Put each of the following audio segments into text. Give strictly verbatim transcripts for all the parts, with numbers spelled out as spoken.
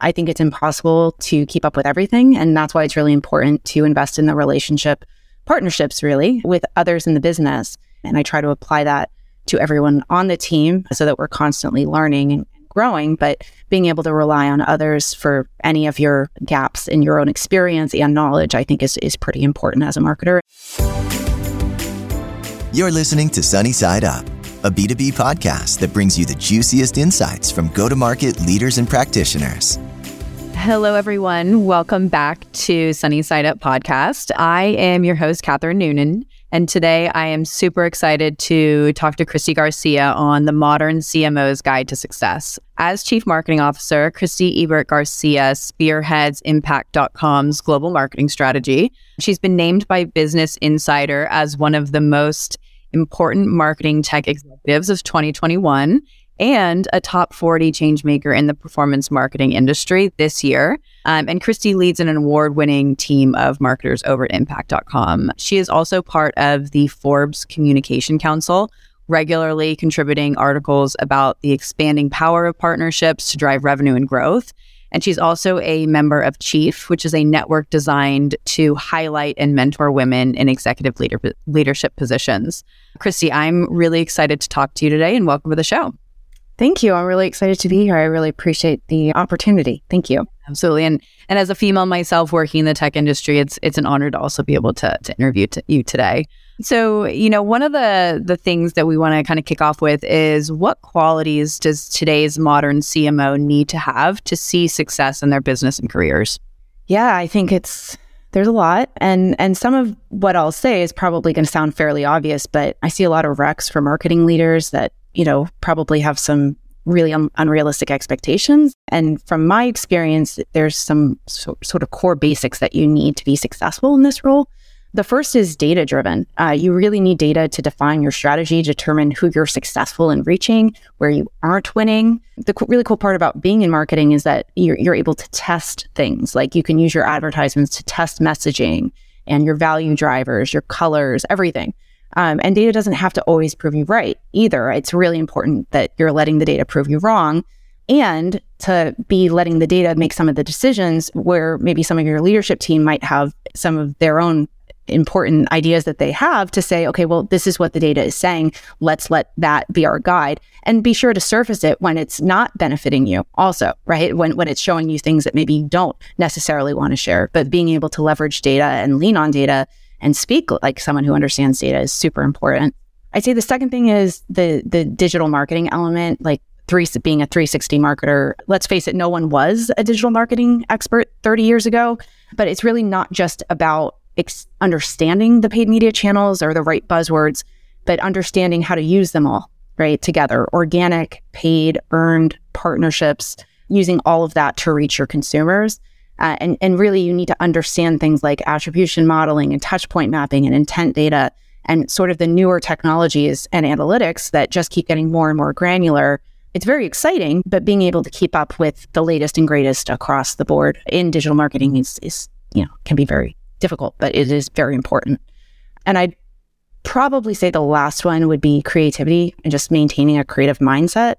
I think it's impossible to keep up with everything. And that's why it's really important to invest in the relationship partnerships, really, with others in the business. And I try to apply that to everyone on the team so that we're constantly learning and growing, but being able to rely on others for any of your gaps in your own experience and knowledge, I think is, is pretty important as a marketer. You're listening to Sunny Side Up, a B two B podcast that brings you the juiciest insights from go-to-market leaders and practitioners. Hello, everyone. Welcome back to Sunny Side Up podcast. I am your host, Katharine Noonan, and today I am super excited to talk to Christy Garcia on the Modern C M O's Guide to Success. As Chief Marketing Officer, Christy Ebert Garcia spearheads Impact dot com's global marketing strategy. She's been named by Business Insider as one of the most important marketing tech executives of twenty twenty-one and a top forty changemaker in the performance marketing industry this year. Um, and Christy leads an award-winning team of marketers over at Impact dot com. She is also part of the Forbes Communication Council, regularly contributing articles about the expanding power of partnerships to drive revenue and growth. And she's also a member of Chief, which is a network designed to highlight and mentor women in executive leader, leadership positions. Christy, I'm really excited to talk to you today and welcome to the show. Thank you. I'm really excited to be here. I really appreciate the opportunity. Thank you. Absolutely. And and as a female myself working in the tech industry, it's it's an honor to also be able to, to interview t- you today. So, you know, one of the, the things that we want to kind of kick off with is what qualities does today's modern C M O need to have to see success in their business and careers? Yeah, I think it's there's a lot. And and some of what I'll say is probably going to sound fairly obvious, but I see a lot of recs for marketing leaders that, you know, probably have some really un- unrealistic expectations. And from my experience, there's some so- sort of core basics that you need to be successful in this role. The first is data-driven. Uh, you really need data to define your strategy, determine who you're successful in reaching, where you aren't winning. The co- really cool part about being in marketing is that you're, you're able to test things. Like you can use your advertisements to test messaging and your value drivers, your colors, everything. Um, and data doesn't have to always prove you right either. It's really important that you're letting the data prove you wrong and to be letting the data make some of the decisions where maybe some of your leadership team might have some of their own important ideas that they have to say, okay, well, this is what the data is saying. Let's let that be our guide and be sure to surface it when it's not benefiting you also, right? When when it's showing you things that maybe you don't necessarily want to share, but being able to leverage data and lean on data and speak like someone who understands data is super important. I'd say the second thing is the the digital marketing element, like three, being a three sixty marketer. Let's face it, no one was a digital marketing expert thirty years ago, but it's really not just about ex- understanding the paid media channels or the right buzzwords, but understanding how to use them all, right, together. Organic, paid, earned, partnerships, using all of that to reach your consumers. Uh, and, and really, you need to understand things like attribution modeling and touch point mapping and intent data and sort of the newer technologies and analytics that just keep getting more and more granular. It's very exciting, but being able to keep up with the latest and greatest across the board in digital marketing is, is you know, can be very difficult, but it is very important. And I'd probably say the last one would be creativity and just maintaining a creative mindset.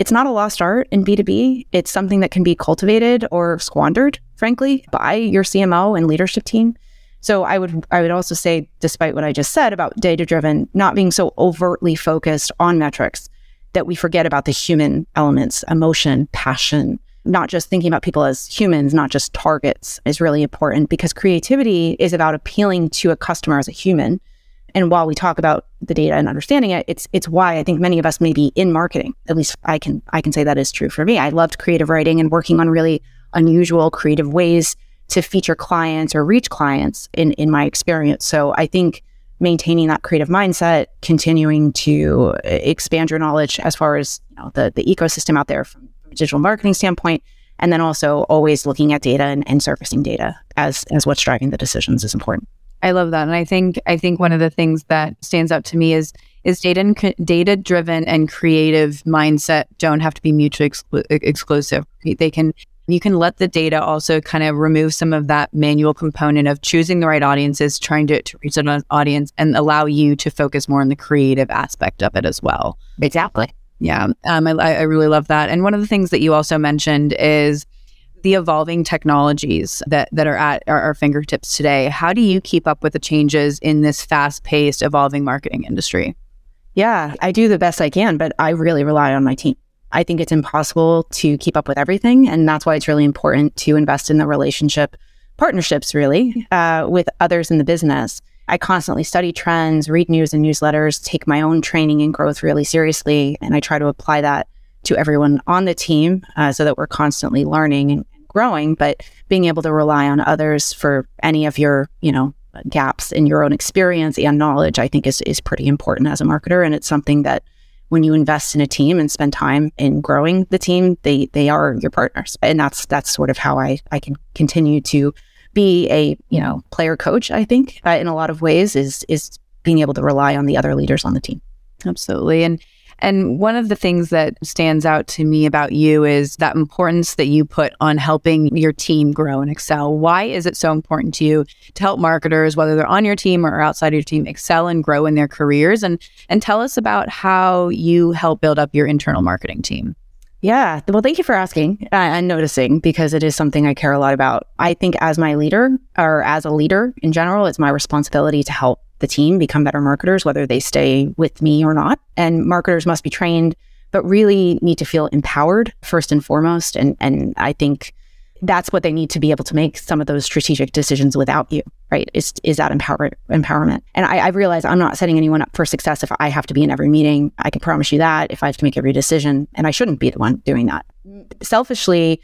It's not a lost art in B two B. It's something that can be cultivated or squandered, frankly, by your C M O and leadership team. So I would I would also say, despite what I just said about data-driven, not being so overtly focused on metrics that we forget about the human elements, emotion, passion, not just thinking about people as humans, not just targets is really important because creativity is about appealing to a customer as a human. And while we talk about the data and understanding it, it's it's why I think many of us may be in marketing. At least I can I can say that is true for me. I loved creative writing and working on really unusual creative ways to feature clients or reach clients in, in my experience. So I think maintaining that creative mindset, continuing to expand your knowledge as far as you know, the, the ecosystem out there from a digital marketing standpoint, and then also always looking at data and, and surfacing data as as what's driving the decisions is important. I love that. And I think I think one of the things that stands out to me is is data and co- data-driven and creative mindset don't have to be mutually exclu- exclusive. They can you can let the data also kind of remove some of that manual component of choosing the right audiences, trying to, to reach an audience, and allow you to focus more on the creative aspect of it as well. Exactly. Yeah, um, I, I really love that. And one of the things that you also mentioned is the evolving technologies that, that are at our, our fingertips today, how do you keep up with the changes in this fast-paced, evolving marketing industry? Yeah, I do the best I can, but I really rely on my team. I think it's impossible to keep up with everything, and that's why it's really important to invest in the relationship partnerships, really, uh, with others in the business. I constantly study trends, read news and newsletters, take my own training and growth really seriously, and I try to apply that to everyone on the team uh, so that we're constantly learning and growing, but being able to rely on others for any of your, you know, gaps in your own experience and knowledge, I think is is pretty important as a marketer. And it's something that when you invest in a team and spend time in growing the team, they they are your partners. And that's that's sort of how I, I can continue to be a, you know, player coach, I think, uh, in a lot of ways is is being able to rely on the other leaders on the team. Absolutely. And And one of the things that stands out to me about you is that importance that you put on helping your team grow and excel. Why is it so important to you to help marketers, whether they're on your team or outside your team, excel and grow in their careers? And and tell us about how you help build up your internal marketing team. Yeah. Well, thank you for asking and noticing, because it is something I care a lot about. I think as my leader or as a leader in general, it's my responsibility to help the team become better marketers, whether they stay with me or not. And marketers must be trained, but really need to feel empowered first and foremost. And and I think that's what they need to be able to make some of those strategic decisions without you, right? Is is that empower, empowerment. And I, I realize I'm not setting anyone up for success if I have to be in every meeting. I can promise you that, if I have to make every decision, and I shouldn't be the one doing that. Selfishly,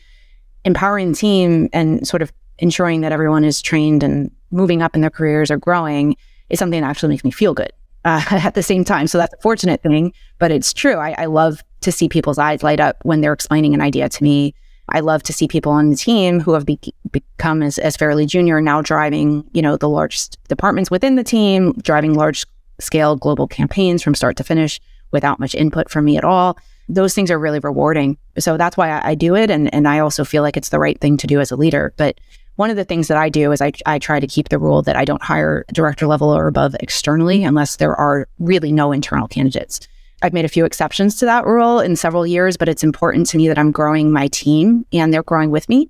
empowering the team and sort of ensuring that everyone is trained and moving up in their careers or growing is something that actually makes me feel good uh, at the same time. So that's a fortunate thing, but it's true. I, I love to see people's eyes light up when they're explaining an idea to me. I love to see people on the team who have be- become as, as fairly junior, now driving, you know, the largest departments within the team, driving large scale global campaigns from start to finish without much input from me at all. Those things are really rewarding. So that's why I, I do it. And, and I also feel like it's the right thing to do as a leader. But one of the things that I do is I, I try to keep the rule that I don't hire director level or above externally unless there are really no internal candidates. I've made a few exceptions to that rule in several years, but it's important to me that I'm growing my team and they're growing with me.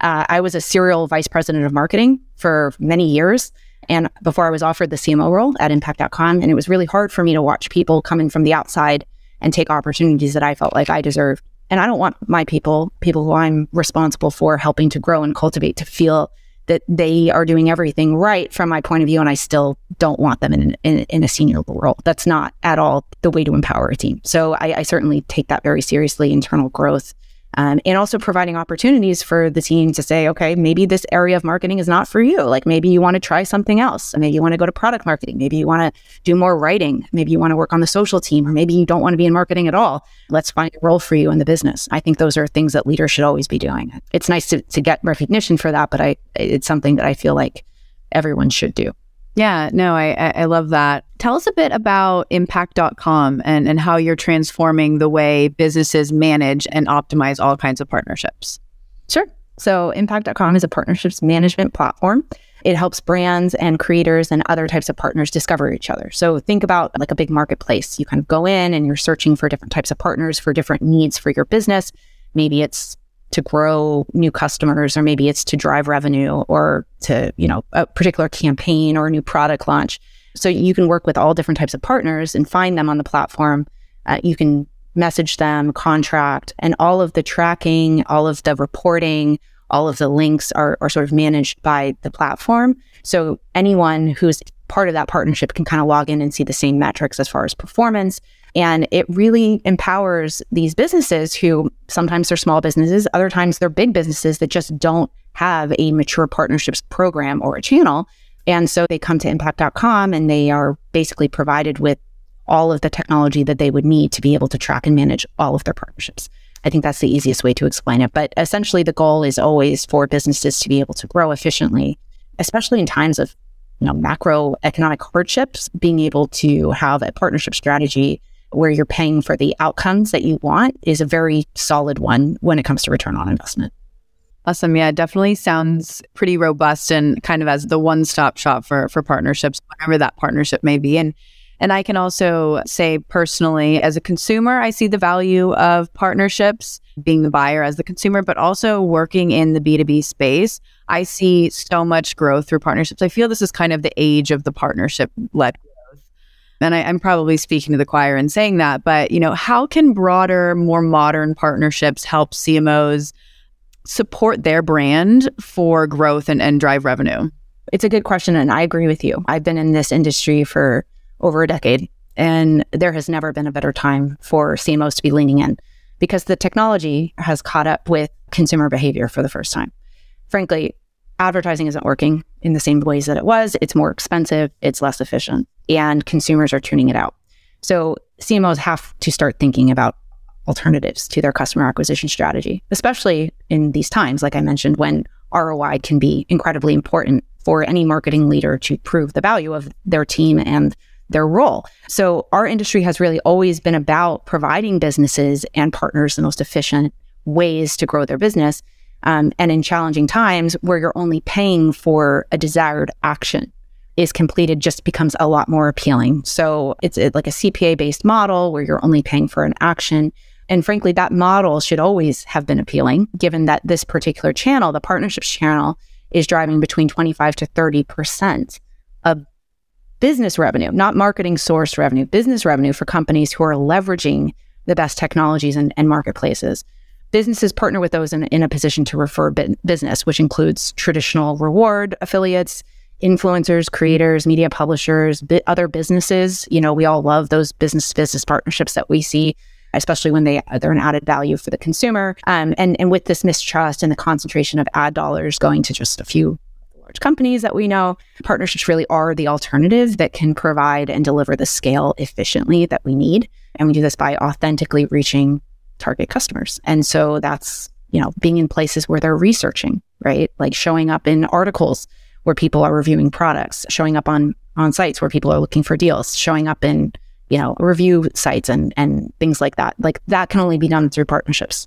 Uh, I was a serial vice president of marketing for many years, and before I was offered the C M O role at Impact dot com, and it was really hard for me to watch people coming from the outside and take opportunities that I felt like I deserved. And I don't want my people, people who I'm responsible for helping to grow and cultivate, to feel that they are doing everything right from my point of view, and I still don't want them in in, in a senior role. That's not at all the way to empower a team. So I, I certainly take that very seriously, internal growth, um, and also providing opportunities for the team to say, okay, maybe this area of marketing is not for you. Like maybe you want to try something else. Maybe you want to go to product marketing. Maybe you want to do more writing. Maybe you want to work on the social team, or maybe you don't want to be in marketing at all. Let's find a role for you in the business. I think those are things that leaders should always be doing. It's nice to, to get recognition for that, but I it's something that I feel like everyone should do. Yeah, no, I, I love that. Tell us a bit about Impact dot com and, and how you're transforming the way businesses manage and optimize all kinds of partnerships. Sure. So Impact dot com is a partnerships management platform. It helps brands and creators and other types of partners discover each other. So think about like a big marketplace. You kind of go in and you're searching for different types of partners for different needs for your business. Maybe it's to grow new customers, or maybe it's to drive revenue, or to, you know, a particular campaign or a new product launch. So you can work with all different types of partners and find them on the platform. Uh, you can message them, contract, and all of the tracking, all of the reporting, all of the links are, are sort of managed by the platform. So anyone who's part of that partnership can kind of log in and see the same metrics as far as performance. And it really empowers these businesses who sometimes they're small businesses, other times they're big businesses that just don't have a mature partnerships program or a channel. And so they come to Impact dot com and they are basically provided with all of the technology that they would need to be able to track and manage all of their partnerships. I think that's the easiest way to explain it. But essentially, the goal is always for businesses to be able to grow efficiently, especially in times of, you know, macroeconomic hardships, being able to have a partnership strategy where you're paying for the outcomes that you want is a very solid one when it comes to return on investment. Awesome. Yeah, it definitely sounds pretty robust and kind of as the one-stop shop for, for partnerships, whatever that partnership may be. And And I can also say personally, as a consumer, I see the value of partnerships, being the buyer as the consumer, but also working in the B two B space. I see so much growth through partnerships. I feel this is kind of the age of the partnership-led growth. And I, I'm probably speaking to the choir in saying that, but you know, how can broader, more modern partnerships help C M Os support their brand for growth and, and drive revenue? It's a good question, and I agree with you. I've been in this industry for over a decade, and there has never been a better time for C M Os to be leaning in because the technology has caught up with consumer behavior for the first time. Frankly, advertising isn't working in the same ways that it was. It's more expensive, it's less efficient, and consumers are tuning it out. So C M Os have to start thinking about alternatives to their customer acquisition strategy, especially in these times, like I mentioned, when R O I can be incredibly important for any marketing leader to prove the value of their team and their role. So our industry has really always been about providing businesses and partners the most efficient ways to grow their business. Um, and in challenging times where you're only paying for a desired action is completed just becomes a lot more appealing. So it's like a C P A-based model where you're only paying for an action. And frankly, that model should always have been appealing, given that this particular channel, the partnerships channel, is driving between twenty-five to thirty percent of business revenue, not marketing source revenue, business revenue for companies who are leveraging the best technologies and, and marketplaces. Businesses partner with those in, in a position to refer business, which includes traditional reward affiliates, influencers, creators, media publishers, bi- other businesses. You know, we all love those business-to-business partnerships that we see, especially when they, they're an added value for the consumer. Um, and, and with this mistrust and the concentration of ad dollars going to just a few large companies that we know, partnerships really are the alternative that can provide and deliver the scale efficiently that we need. And we do this by authentically reaching target customers. And so that's, you know, being in places where they're researching, right? Like showing up in articles where people are reviewing products, showing up on, on sites where people are looking for deals, showing up in, you know, review sites and, and things like that. Like that can only be done through partnerships.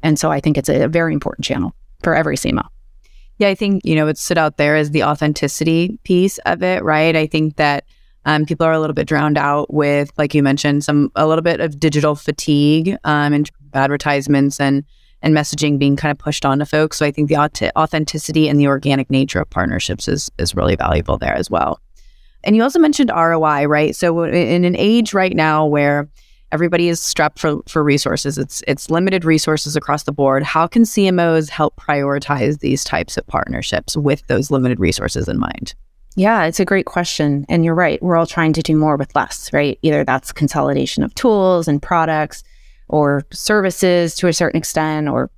And so I think it's a very important channel for every C M O. Yeah, I think, you know, what stood out there is the authenticity piece of it, right? I think that um, people are a little bit drowned out with, like you mentioned, some a little bit of digital fatigue um, and advertisements and, and messaging being kind of pushed onto folks. So I think the aut- authenticity and the organic nature of partnerships is is really valuable there as well. And you also mentioned R O I, right? So in an age right now where everybody is strapped for, for resources, it's it's limited resources across the board. How can C M Os help prioritize these types of partnerships with those limited resources in mind? Yeah, it's a great question. And you're right. We're all trying to do more with less, right? Either that's consolidation of tools and products or services to a certain extent or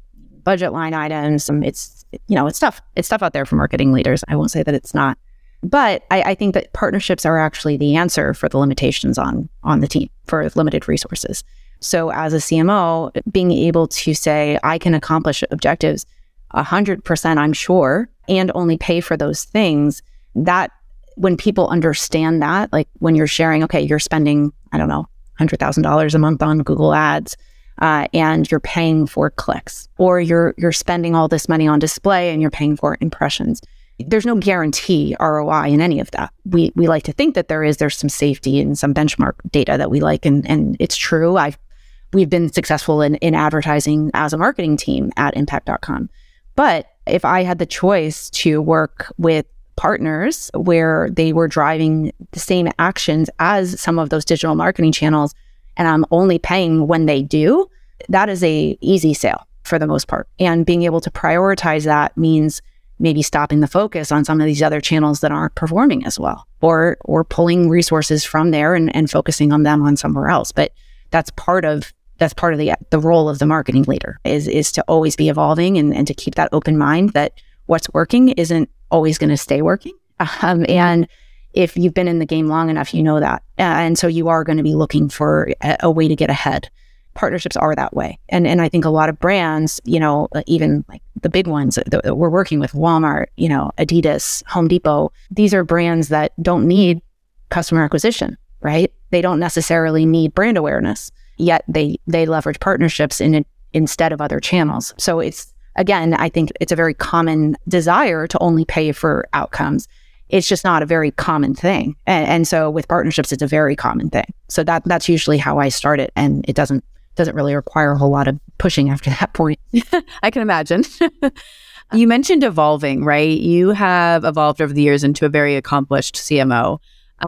budget line items. It's, you know, it's tough. It's tough out there for marketing leaders. I won't say that it's not. But I, I think that partnerships are actually the answer for the limitations on on the team for limited resources. So as a C M O, being able to say, I can accomplish objectives one hundred percent, I'm sure, and only pay for those things, that when people understand that, like when you're sharing, okay, you're spending, I don't know, one hundred thousand dollars a month on Google Ads, uh, and you're paying for clicks, or you're you're spending all this money on display and you're paying for impressions. There's no guarantee R O I in any of that. We we like to think that there is, there's some safety and some benchmark data that we like, and, and it's true. I've We've been successful in, in advertising as a marketing team at Impact dot com. But if I had the choice to work with partners where they were driving the same actions as some of those digital marketing channels, and I'm only paying when they do, that is a easy sale for the most part. And being able to prioritize that means maybe stopping the focus on some of these other channels that aren't performing as well, or or pulling resources from there and, and focusing on them on somewhere else. But that's part of that's part of the the role of the marketing leader is is to always be evolving and, and to keep that open mind that what's working isn't always going to stay working. Um, and if you've been in the game long enough, you know that. And so you are going to be looking for a, a way to get ahead. Partnerships are that way. And and I think a lot of brands, you know, even like the big ones that we're working with, Walmart, you know, Adidas, Home Depot, these are brands that don't need customer acquisition, right? They don't necessarily need brand awareness, yet they they leverage partnerships in instead of other channels. So it's, again, I think it's a very common desire to only pay for outcomes. it's just not a very common thing. And, and so with partnerships, it's a very common thing. So that that's usually how I start it. And it doesn't doesn't really require a whole lot of pushing after that point. I can imagine. You mentioned evolving, right? You have evolved over the years into a very accomplished C M O.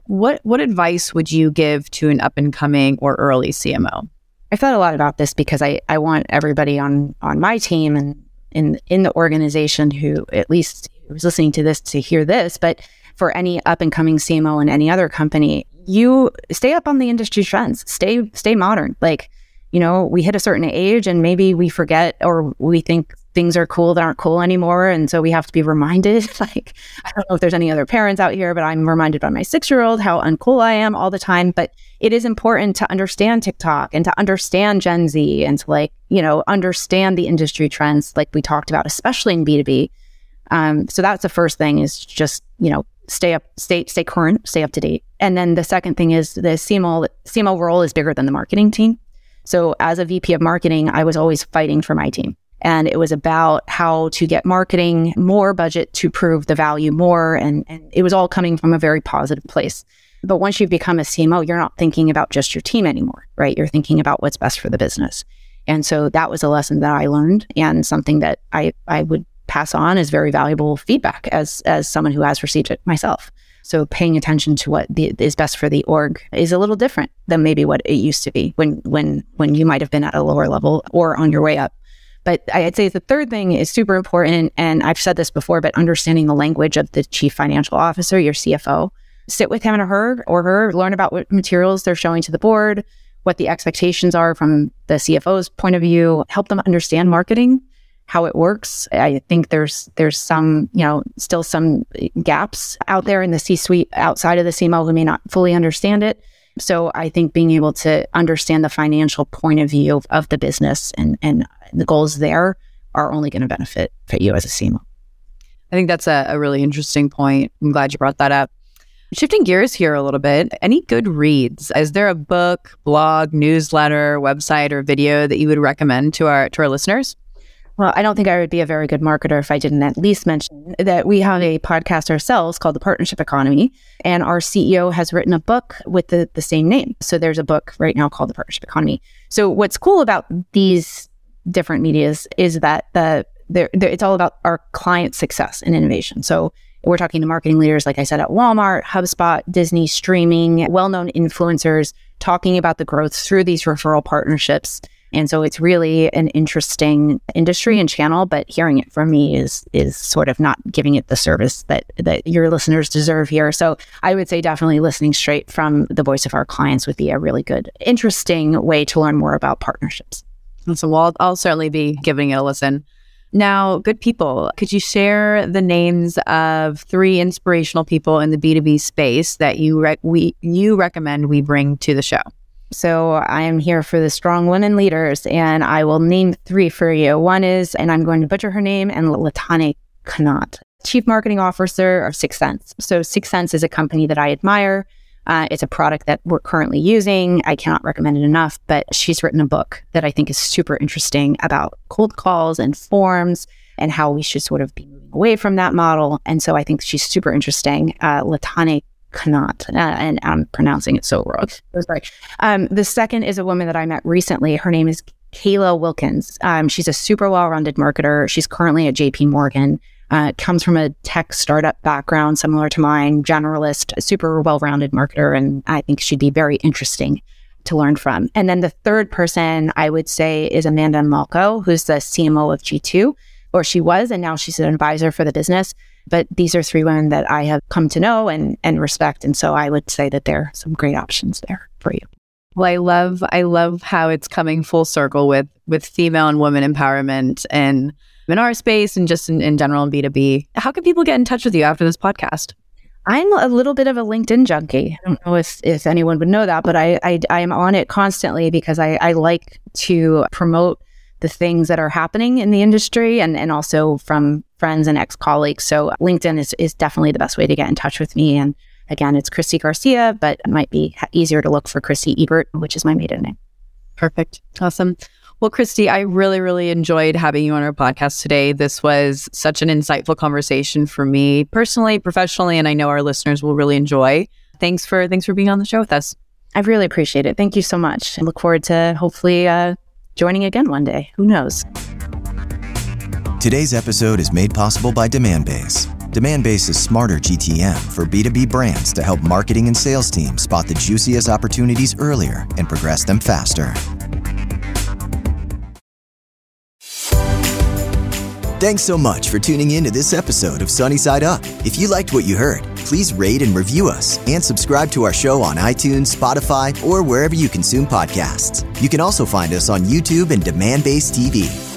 What what advice would you give to an up-and-coming or early C M O? I've thought a lot about this because I, I want everybody on, on my team and in in the organization who at least who's listening to this to hear this, but for any up-and-coming C M O in any other company, you stay up on the industry trends. Stay stay modern. Like, you know, we hit a certain age and maybe we forget or we think things are cool that aren't cool anymore. And so we have to be reminded. Like, I don't know if there's any other parents out here, but I'm reminded by my six-year-old how uncool I am all the time. But it is important to understand TikTok and to understand Gen Z and to, like, you know, understand the industry trends like we talked about, especially in B two B. Um, so that's the first thing, is just, you know, stay up, stay, stay current, stay up to date. And then the second thing is the C M O, C M O role is bigger than the marketing team. So as a V P of marketing, I was always fighting for my team. And it was about how to get marketing more budget to prove the value more. And, and it was all coming from a very positive place. But once you become a C M O, you're not thinking about just your team anymore, right? You're thinking about what's best for the business. And so that was a lesson that I learned, and something that I, I would pass on as very valuable feedback as, as someone who has received it myself. So paying attention to what the, is best for the org is a little different than maybe what it used to be when when when you might have been at a lower level or on your way up. But I'd say the third thing is super important, and I've said this before, but understanding the language of the chief financial officer, your C F O. Sit with him or her, or her, learn about what materials they're showing to the board, what the expectations are from the C F O's point of view, help them understand marketing, how it works. I think there's there's some, you know, still some gaps out there in the C-suite outside of the C M O who may not fully understand it. So I think being able to understand the financial point of view of, of the business and, and the goals there are only going to benefit for you as a C M O. I think that's a, a really interesting point. I'm glad you brought that up. Shifting gears here a little bit, any good reads? Is there a book, blog, newsletter, website, or video that you would recommend to our to our listeners? Well, I don't think I would be a very good marketer if I didn't at least mention that we have a podcast ourselves called The Partnership Economy, and our C E O has written a book with the, the same name. So there's a book right now called The Partnership Economy. So what's cool about these different medias is that the they're, they're, it's all about our client success and innovation. So we're talking to marketing leaders, like I said, at Walmart, HubSpot, Disney, streaming, well-known influencers, talking about the growth through these referral partnerships. And so it's really an interesting industry and channel, but hearing it from me is is sort of not giving it the service that, that your listeners deserve here. So I would say definitely listening straight from the voice of our clients would be a really good, interesting way to learn more about partnerships. And so I'll, I'll certainly be giving it a listen. Now, good people, could you share the names of three inspirational people in the B two B space that you re- we you recommend we bring to the show? So I am here for the strong women leaders, and I will name three for you. One is, and I'm going to butcher her name, and Latané Conant, Chief Marketing Officer of six sense. So six sense is a company that I admire. Uh, it's a product that we're currently using. I cannot recommend it enough, but she's written a book that I think is super interesting about cold calls and forms and how we should sort of be moving away from that model. And so I think she's super interesting. Uh, Latané Conant, uh, and I'm pronouncing it so wrong. I'm sorry. Um, the second is a woman that I met recently. Her name is Kayla Wilkins. Um, she's a super well-rounded marketer. She's currently at J P Morgan. Uh, comes from a tech startup background similar to mine, generalist, super well-rounded marketer, and I think she'd be very interesting to learn from. And then the third person I would say is Amanda Malco, who's the C M O of G two, or she was, and now she's an advisor for the business. But these are three women that I have come to know and and respect, and so I would say that there are some great options there for you. Well, I love I love how it's coming full circle with with female and women empowerment and in our space and just in, in general in B two B. How can people get in touch with you after this podcast? I'm a little bit of a LinkedIn junkie. I don't know if, if anyone would know that, but I, I, I am on it constantly because I, I like to promote the things that are happening in the industry and, and also from friends and ex-colleagues. So LinkedIn is, is definitely the best way to get in touch with me. And again, it's Christy Garcia, but it might be easier to look for Christy Ebert, which is my maiden name. Perfect. Awesome. Well, Christy, I really, really enjoyed having you on our podcast today. This was such an insightful conversation for me personally, professionally, and I know our listeners will really enjoy. Thanks for thanks for being on the show with us. I really appreciate it. Thank you so much. I look forward to hopefully uh, joining again one day. Who knows? Today's episode is made possible by Demandbase. Demandbase is smarter G T M for B two B brands to help marketing and sales teams spot the juiciest opportunities earlier and progress them faster. Thanks so much for tuning in to this episode of Sunny Side Up. If you liked what you heard, please rate and review us and subscribe to our show on iTunes, Spotify, or wherever you consume podcasts. You can also find us on YouTube and Demandbase T V.